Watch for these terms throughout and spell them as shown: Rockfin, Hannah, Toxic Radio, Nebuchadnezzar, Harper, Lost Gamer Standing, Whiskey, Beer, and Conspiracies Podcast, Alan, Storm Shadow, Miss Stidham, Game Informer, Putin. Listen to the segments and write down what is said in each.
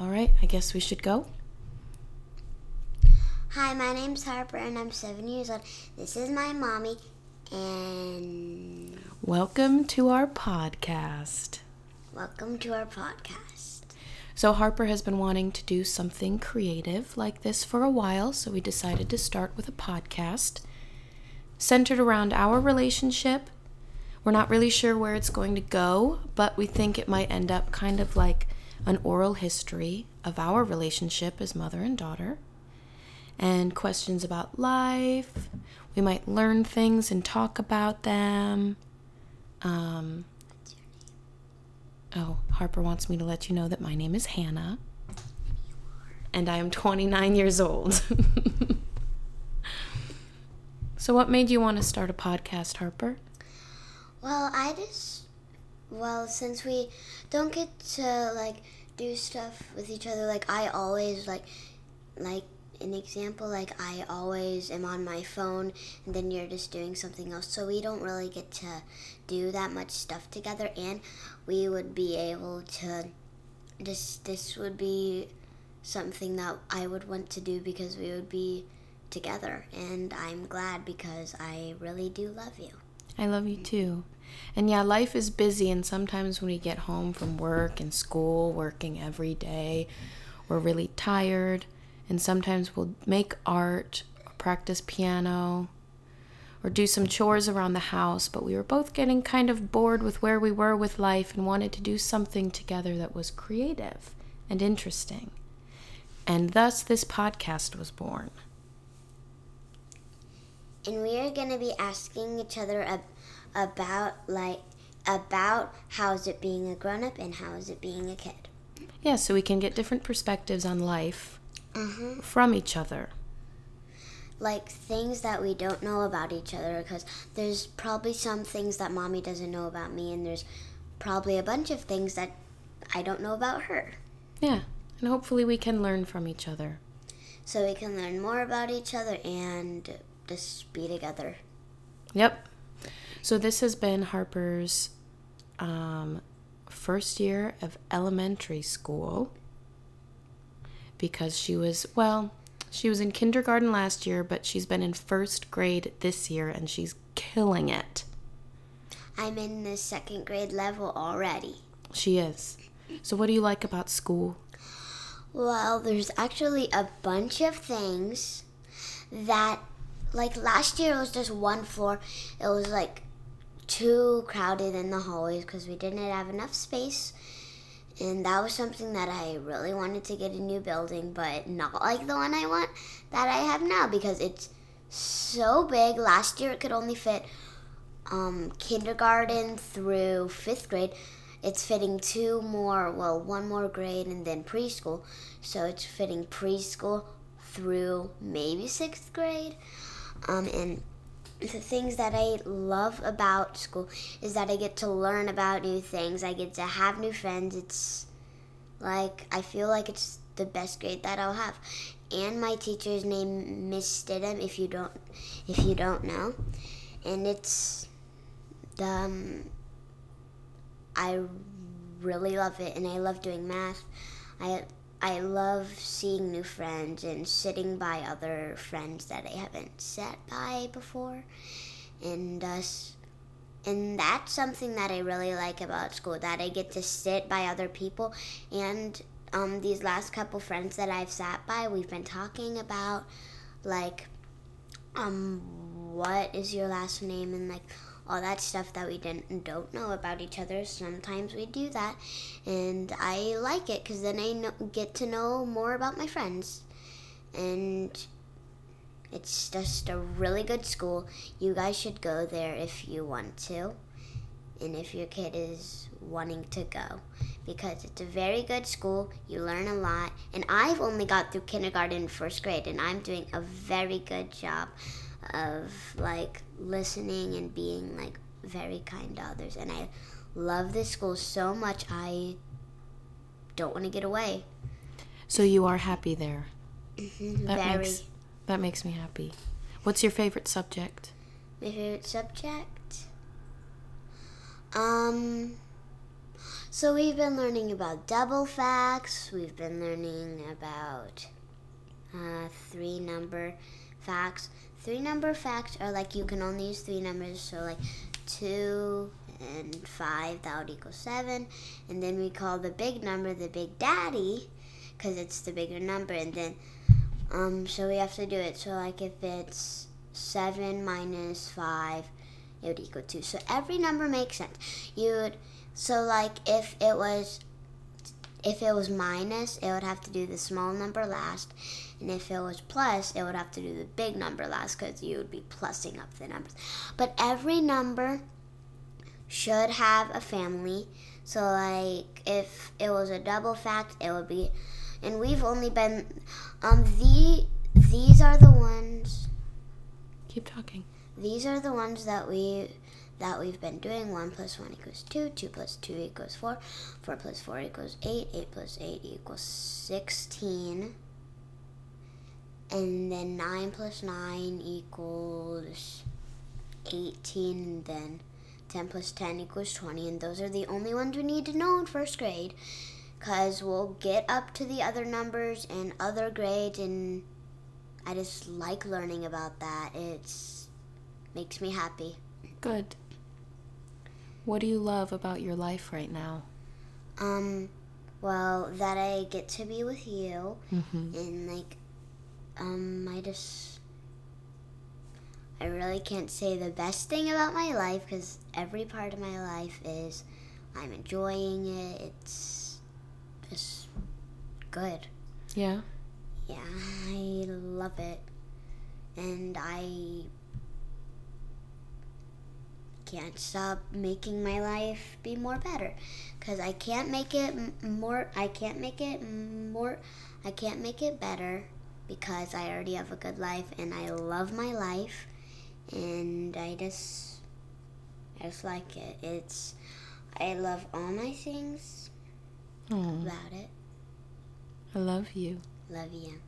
All right, I guess we should go. Hi, my name's Harper, and I'm 7 years old. This is my mommy, and... Welcome to our podcast. Welcome to our podcast. So Harper has been wanting to do something creative like this for a while, so we decided to start with a podcast centered around our relationship. We're not really sure where it's going to go, but we think it might end up kind of like an oral history of our relationship as mother and daughter, and questions about life. We might learn things and talk about them. Oh, Harper wants me to let you know that my name is Hannah, and I am 29 years old. So what made you want to start a podcast, Harper? Well, since we don't get to, do stuff with each other, I always, an example, I always am on my phone, and then you're just doing something else, so we don't really get to do that much stuff together, and we would be able to, this would be something that I would want to do because we would be together, and I'm glad because I really do love you. I love you too. And yeah, life is busy, and sometimes when we get home from work and school, working every day, we're really tired. And sometimes we'll make art, or practice piano, or do some chores around the house. But we were both getting kind of bored with where we were with life and wanted to do something together that was creative and interesting. And thus, this podcast was born. And we are going to be asking each other about how is it being a grown-up and how is it being a kid. Yeah, so we can get different perspectives on life. Mm-hmm. From each other. Like things that we don't know about each other, because there's probably some things that Mommy doesn't know about me, and there's probably a bunch of things that I don't know about her. Yeah, and hopefully we can learn from each other. So we can learn more about each other and just be together. Yep. So this has been Harper's first year of elementary school. Because she was in kindergarten last year, but she's been in first grade this year, and she's killing it. I'm in the second grade level already. She is. So what do you like about school? Well, there's actually a bunch of things that, last year it was just one floor. It was, too crowded in the hallways because we didn't have enough space. And that was something that I really wanted to get a new building, but not like the one I want that I have now because it's so big. Last year it could only fit kindergarten through fifth grade. It's fitting one more grade and then preschool. So it's fitting preschool through maybe sixth grade. And the things that I love about school is that I get to learn about new things. I get to have new friends. It's I feel like it's the best grade that I'll have. And my teacher's name, Miss Stidham, if you don't know. And it's I really love it, and I love doing math. I love seeing new friends and sitting by other friends that I haven't sat by before. And that's something that I really like about school, that I get to sit by other people. And these last couple friends that I've sat by, we've been talking about, what is your last name and, all that stuff that we don't know about each other. Sometimes we do that, and I like it because then I get to know more about my friends. And it's just a really good school. You guys should go there if you want to, and if your kid is wanting to go, because it's a very good school. You learn a lot, and I've only got through kindergarten and first grade, and I'm doing a very good job of listening and being very kind to others. And I love this school so much, I don't want to get away. So you are happy there? Mm-hmm, that makes me happy. What's your favorite subject? My favorite subject? So we've been learning about double facts. We've been learning about three-number facts. Three-number facts are like you can only use three numbers, so like 2 and 5, that would equal 7. And then we call the big number the big daddy because it's the bigger number. And then, so we have to do it. So like if it's 7 minus 5, it would equal 2. So every number makes sense. So like if it was minus, it would have to do the small number last. And if it was plus, it would have to do the big number last because you would be plussing up the numbers. But every number should have a family. So like if it was a double fact, it would be, and we've only been, these are the ones. Keep talking. These are the ones that we've been doing. 1 plus 1 equals 2, 2 plus 2 equals 4, 4 plus 4 equals 8, 8 plus 8 equals 16, and then 9 plus 9 equals 18, and then 10 plus 10 equals 20, and those are the only ones we need to know in first grade, because we'll get up to the other numbers in other grades, and I just like learning about that. It makes me happy. Good. What do you love about your life right now? Well, that I get to be with you, mm-hmm. and like, I really can't say the best thing about my life because every part of my life is, I'm enjoying it. It's just good. Yeah? Yeah, I love it. And I can't stop making my life be more better because I can't make it better because I already have a good life and I love my life. And I just like it. I love all my things about it. I love you. Love you.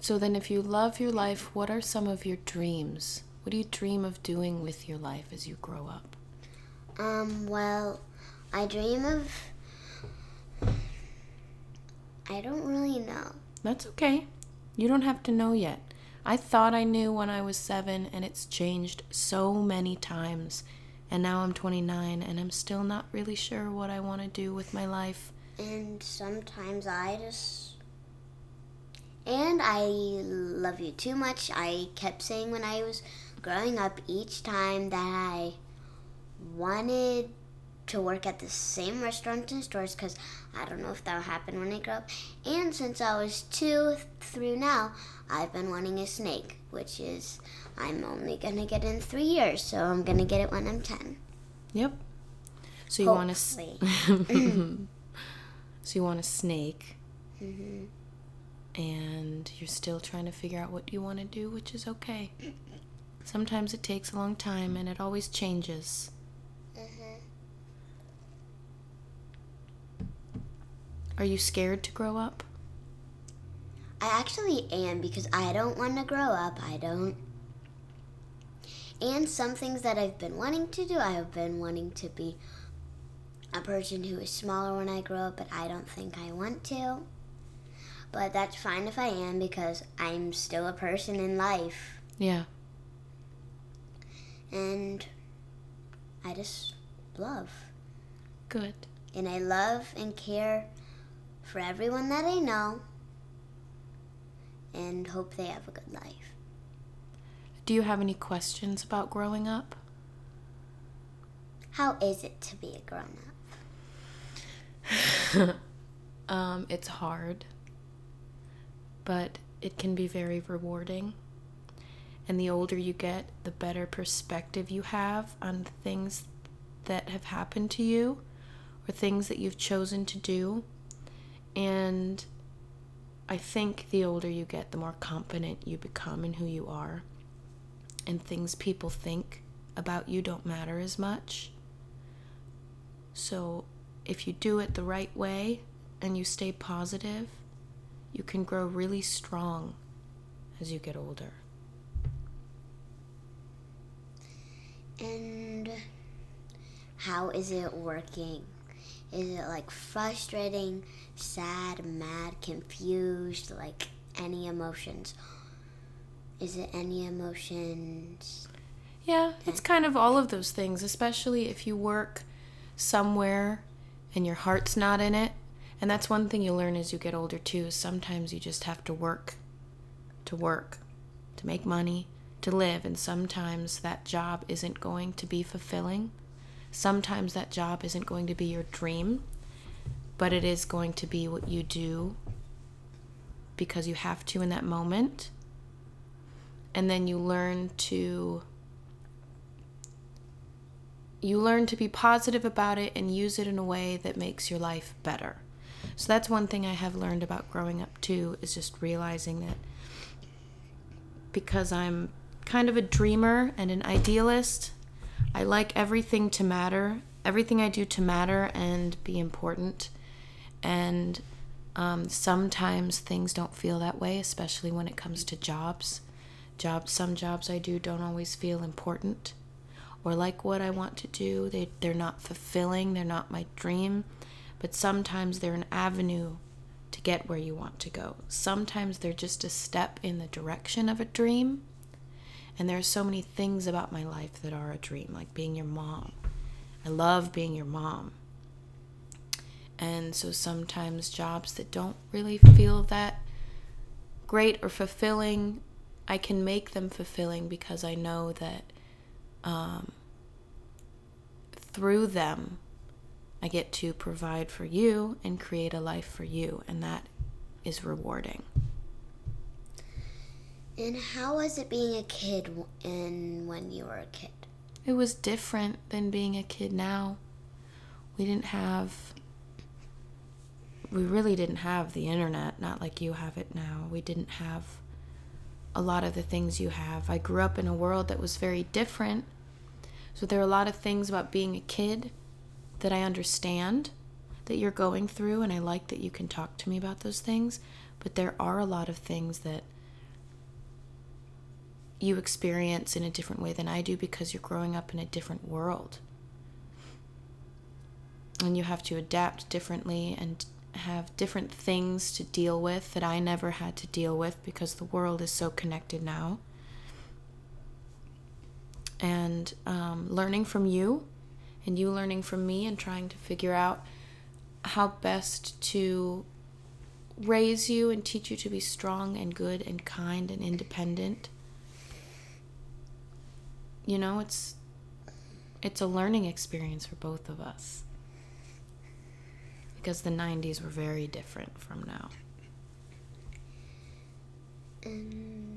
So then if you love your life, what are some of your dreams? What do you dream of doing with your life as you grow up? Well, I don't really know. That's okay. You don't have to know yet. I thought I knew when I was 7, and it's changed so many times. And now I'm 29, and I'm still not really sure what I want to do with my life. And sometimes And I love you too much. I kept saying when I was growing up each time that I wanted to work at the same restaurants and stores because I don't know if that'll happen when I grow up. And since I was 2 through now, I've been wanting a snake, which is I'm only going to get in 3 years, so I'm going to get it when I'm 10. Yep. So Hopefully. So you want a snake. Mm-hmm. And you're still trying to figure out what you want to do, which is okay. Sometimes it takes a long time, and it always changes. Mm-hmm. Are you scared to grow up? I actually am, because I don't want to grow up. And some things that I've been wanting to do, I've been wanting to be a person who is smaller when I grow up, but I don't think I want to. But that's fine if I am, because I'm still a person in life. Yeah. And I just love. Good. And I love and care for everyone that I know and hope they have a good life. Do you have any questions about growing up? How is it to be a grown-up? It's hard. But it can be very rewarding. And the older you get, the better perspective you have on the things that have happened to you or things that you've chosen to do. And I think the older you get, the more confident you become in who you are. And things people think about you don't matter as much. So if you do it the right way and you stay positive, you can grow really strong as you get older. And how is it working Is it like frustrating, sad, mad, confused, like any emotions? Is it any emotions? Yeah, it's kind of all of those things, especially if you work somewhere and your heart's not in it. And that's one thing you learn as you get older, too, is sometimes you just have to work, to make money, to live. And sometimes that job isn't going to be fulfilling. Sometimes that job isn't going to be your dream, but it is going to be what you do because you have to in that moment. And then you learn to be positive about it and use it in a way that makes your life better. So that's one thing I have learned about growing up too, is just realizing that because I'm kind of a dreamer and an idealist, I like everything to matter, everything I do to matter and be important. And sometimes things don't feel that way, especially when it comes to jobs. Some jobs I do don't always feel important or like what I want to do. They're not fulfilling, they're not my dream, but sometimes they're an avenue to get where you want to go. Sometimes they're just a step in the direction of a dream. And there are so many things about my life that are a dream, like being your mom. I love being your mom. And so sometimes jobs that don't really feel that great or fulfilling, I can make them fulfilling because I know that through them, I get to provide for you and create a life for you. And that is rewarding. And how was it being a kid when you were a kid? It was different than being a kid now. We really didn't have the internet, not like you have it now. We didn't have a lot of the things you have. I grew up in a world that was very different. So there are a lot of things about being a kid that I understand that you're going through, and I like that you can talk to me about those things. But there are a lot of things that you experience in a different way than I do because you're growing up in a different world. And you have to adapt differently and have different things to deal with that I never had to deal with because the world is so connected now. And learning from you and you learning from me and trying to figure out how best to raise you and teach you to be strong and good and kind and independent. You know, it's a learning experience for both of us. Because the 90s were very different from now. And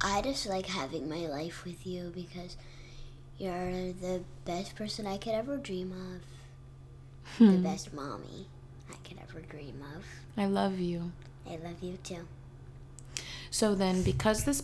I just like having my life with you because you're the best person I could ever dream of. The best mommy I could ever dream of. I love you. I love you too. So then, because this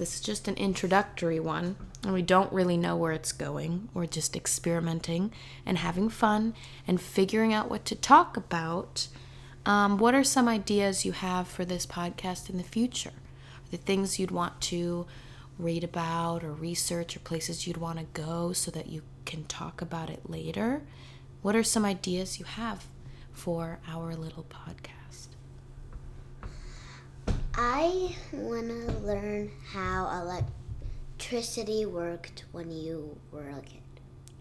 is just an introductory one, and we don't really know where it's going, we're just experimenting and having fun and figuring out what to talk about, what are some ideas you have for this podcast in the future? The things you'd want to read about or research or places you'd want to go so that you can talk about it later? What are some ideas you have for our little podcast? I want to learn how electricity worked when you were a kid.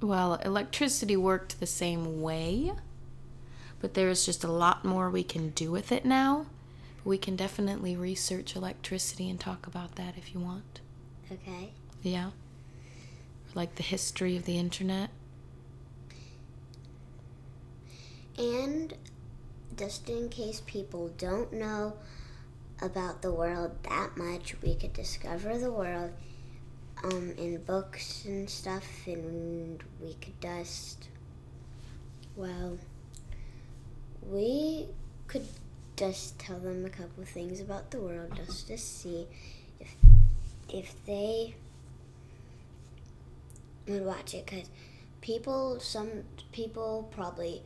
Well, electricity worked the same way, but there's just a lot more we can do with it now. We can definitely research electricity and talk about that if you want. Okay. Yeah. Like the history of the internet. And just in case people don't know about the world that much, we could discover the world in books and stuff, and we could just tell them a couple things about the world just to see if they would watch it, because some people probably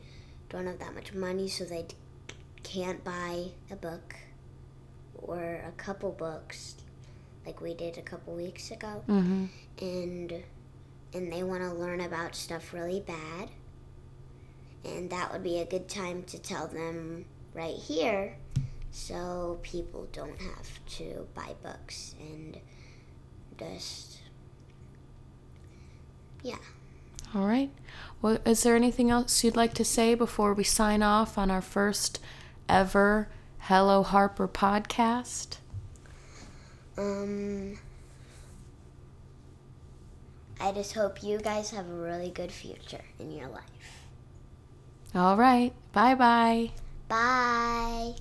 don't have that much money, so they can't buy a book or a couple books like we did a couple weeks ago. Mm-hmm. And and they want to learn about stuff really bad. And that would be a good time to tell them right here so people don't have to buy books and just, yeah. All right. Well, is there anything else you'd like to say before we sign off on our first ever Hello Harper podcast? I just hope you guys have a really good future in your life. All right. Bye-bye. Bye.